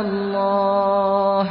الله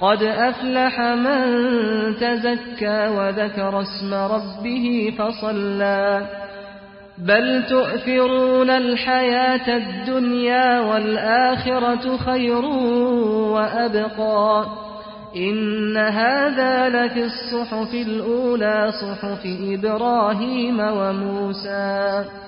قد أفلح من تزكى وذكر اسم ربه فصلى بل تؤثرون الحياة الدنيا والآخرة خير وأبقى إن هذا لفي الصحف الأولى صحف إبراهيم وموسى.